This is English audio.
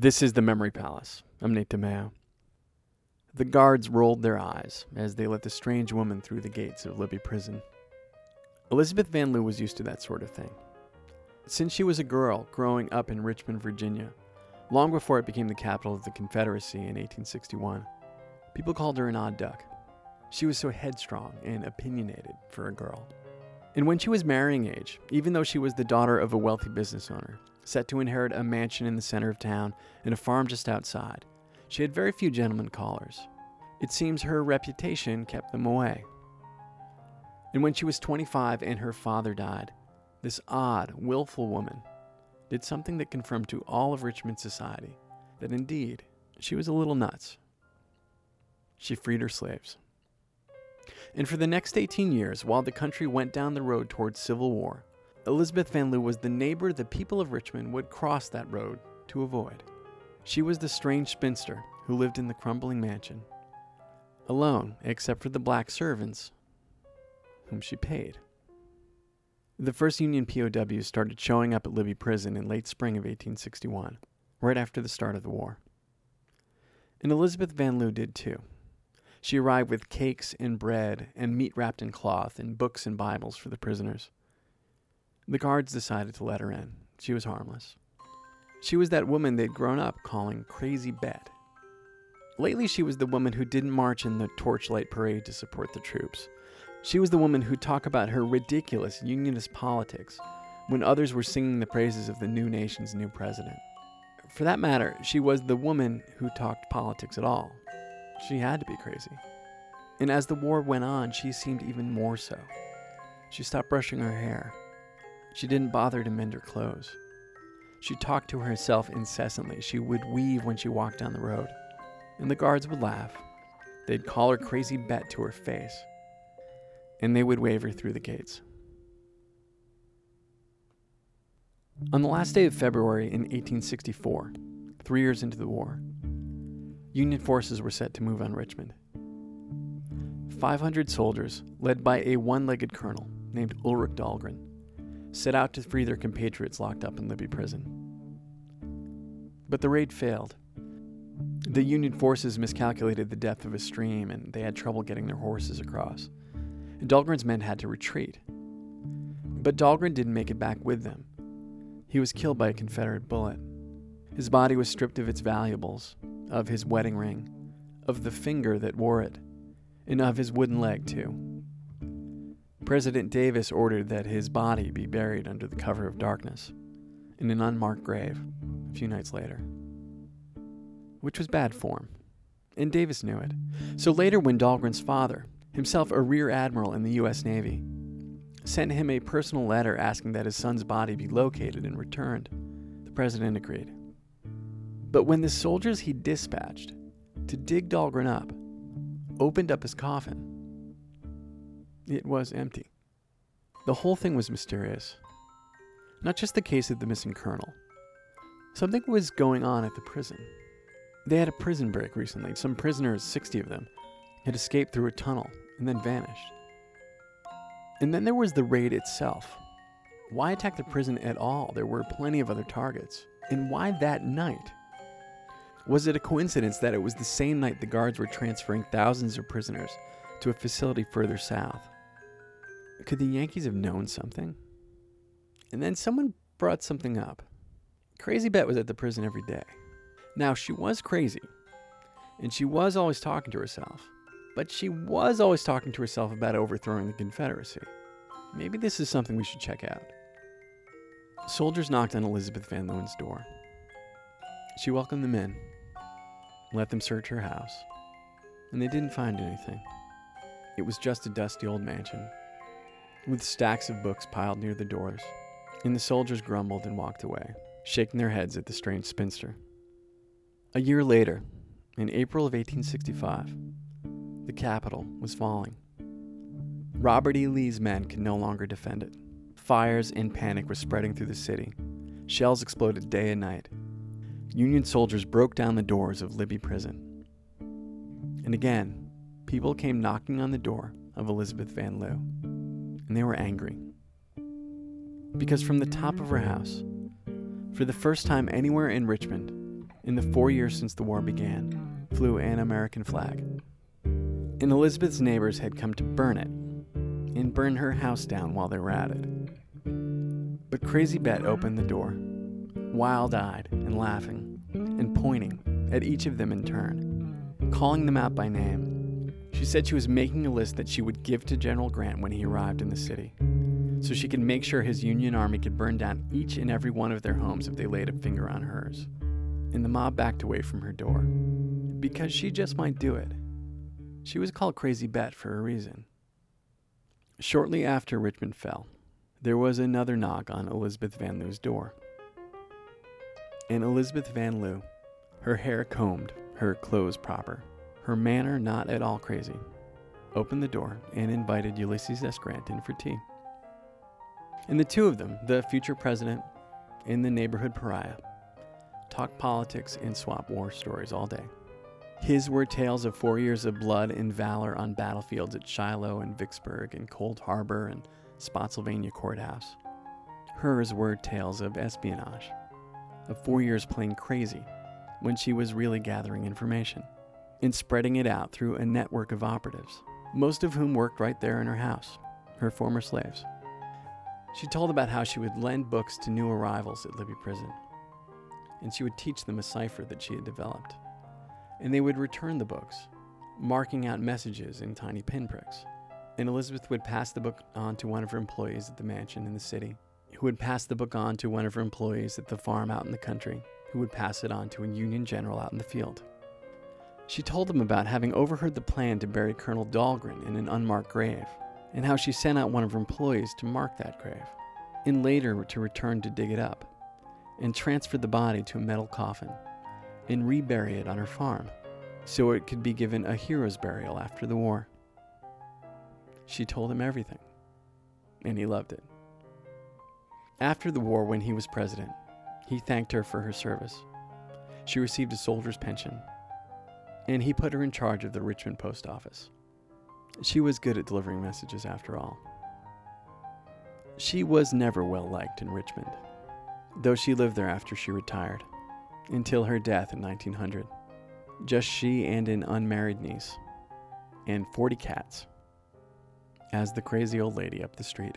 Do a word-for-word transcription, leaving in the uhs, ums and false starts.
This is the Memory Palace. I'm Nate DeMayo. The guards rolled their eyes as they let the strange woman through the gates of Libby Prison. Elizabeth Van Lew was used to that sort of thing. Since she was a girl growing up in Richmond, Virginia, long before it became the capital of the Confederacy in eighteen sixty-one, people called her an odd duck. She was so headstrong and opinionated for a girl. And when she was marrying age, even though she was the daughter of a wealthy business owner, set to inherit a mansion in the center of town and a farm just outside, she had very few gentlemen callers. It seems her reputation kept them away. And when she was twenty-five and her father died, this odd, willful woman did something that confirmed to all of Richmond society that indeed she was a little nuts. She freed her slaves. And for the next eighteen years, while the country went down the road towards civil war, Elizabeth Van Lew was the neighbor the people of Richmond would cross that road to avoid. She was the strange spinster who lived in the crumbling mansion, alone except for the black servants whom she paid. The first Union P O Ws started showing up at Libby Prison in late spring of eighteen sixty-one, right after the start of the war. And Elizabeth Van Lew did too. She arrived with cakes and bread and meat wrapped in cloth and books and Bibles for the prisoners. The guards decided to let her in. She was harmless. She was that woman they'd grown up calling Crazy Bet. Lately, she was the woman who didn't march in the torchlight parade to support the troops. She was the woman who'd talk about her ridiculous unionist politics when others were singing the praises of the new nation's new president. For that matter, she was the woman who talked politics at all. She had to be crazy. And as the war went on, she seemed even more so. She stopped brushing her hair. She didn't bother to mend her clothes. She talked to herself incessantly. She would weave when she walked down the road. And the guards would laugh. They'd call her Crazy Bet to her face. And they would wave her through the gates. On the last day of February in eighteen sixty-four, three years into the war, Union forces were set to move on Richmond. five hundred soldiers, led by a one-legged colonel named Ulrich Dahlgren, set out to free their compatriots locked up in Libby Prison. But the raid failed. The Union forces miscalculated the depth of a stream, and they had trouble getting their horses across. And Dahlgren's men had to retreat. But Dahlgren didn't make it back with them. He was killed by a Confederate bullet. His body was stripped of its valuables, of his wedding ring, of the finger that wore it, and of his wooden leg, too. President Davis ordered that his body be buried under the cover of darkness in an unmarked grave a few nights later, which was bad form, and Davis knew it. So later, when Dahlgren's father, himself a rear admiral in the U S Navy, sent him a personal letter asking that his son's body be located and returned, the president agreed. But when the soldiers he dispatched to dig Dahlgren up opened up his coffin, it was empty. The whole thing was mysterious. Not just the case of the missing colonel. Something was going on at the prison. They had a prison break recently. Some prisoners, sixty of them, had escaped through a tunnel and then vanished. And then there was the raid itself. Why attack the prison at all? There were plenty of other targets. And why that night? Was it a coincidence that it was the same night the guards were transferring thousands of prisoners to a facility further south? Could the Yankees have known something? And then someone brought something up. Crazy Bet was at the prison every day. Now, she was crazy, and she was always talking to herself, but she was always talking to herself about overthrowing the Confederacy. Maybe this is something we should check out. Soldiers knocked on Elizabeth Van Lew's door. She welcomed them in, let them search her house, and they didn't find anything. It was just a dusty old mansion, with stacks of books piled near the doors, and the soldiers grumbled and walked away, shaking their heads at the strange spinster. A year later, in April of eighteen sixty-five, the capital was falling. Robert E. Lee's men could no longer defend it. Fires and panic were spreading through the city. Shells exploded day and night. Union soldiers broke down the doors of Libby Prison. And again, people came knocking on the door of Elizabeth Van Lew, and they were angry. Because from the top of her house, for the first time anywhere in Richmond, in the four years since the war began, flew an American flag. And Elizabeth's neighbors had come to burn it and burn her house down while they were at it. But Crazy Bet opened the door, wild-eyed and laughing and pointing at each of them in turn, calling them out by name. She said she was making a list that she would give to General Grant when he arrived in the city, so she could make sure his Union Army could burn down each and every one of their homes if they laid a finger on hers. And the mob backed away from her door, because she just might do it. She was called Crazy Bet for a reason. Shortly after Richmond fell, there was another knock on Elizabeth Van Lew's door. And Elizabeth Van Lew, her hair combed, her clothes proper, her manner not at all crazy, opened the door and invited Ulysses S. Grant in for tea. And the two of them, the future president and the neighborhood pariah, talked politics and swap war stories all day. His were tales of four years of blood and valor on battlefields at Shiloh and Vicksburg and Cold Harbor and Spotsylvania Courthouse. Hers were tales of espionage, of four years playing crazy when she was really gathering information and spreading it out through a network of operatives, most of whom worked right there in her house, her former slaves. She told about how she would lend books to new arrivals at Libby Prison, and she would teach them a cipher that she had developed. And they would return the books, marking out messages in tiny pinpricks. And Elizabeth would pass the book on to one of her employees at the mansion in the city, who would pass the book on to one of her employees at the farm out in the country, who would pass it on to a Union general out in the field. She told them about having overheard the plan to bury Colonel Dahlgren in an unmarked grave, and how she sent out one of her employees to mark that grave, and later to return to dig it up, and transfer the body to a metal coffin, and rebury it on her farm, so it could be given a hero's burial after the war. She told him everything, and he loved it. After the war, when he was president, he thanked her for her service. She received a soldier's pension, and he put her in charge of the Richmond post office. She was good at delivering messages after all. She was never well liked in Richmond, though she lived there after she retired, until her death in nineteen hundred. Just she and an unmarried niece, and forty cats, as the crazy old lady up the street.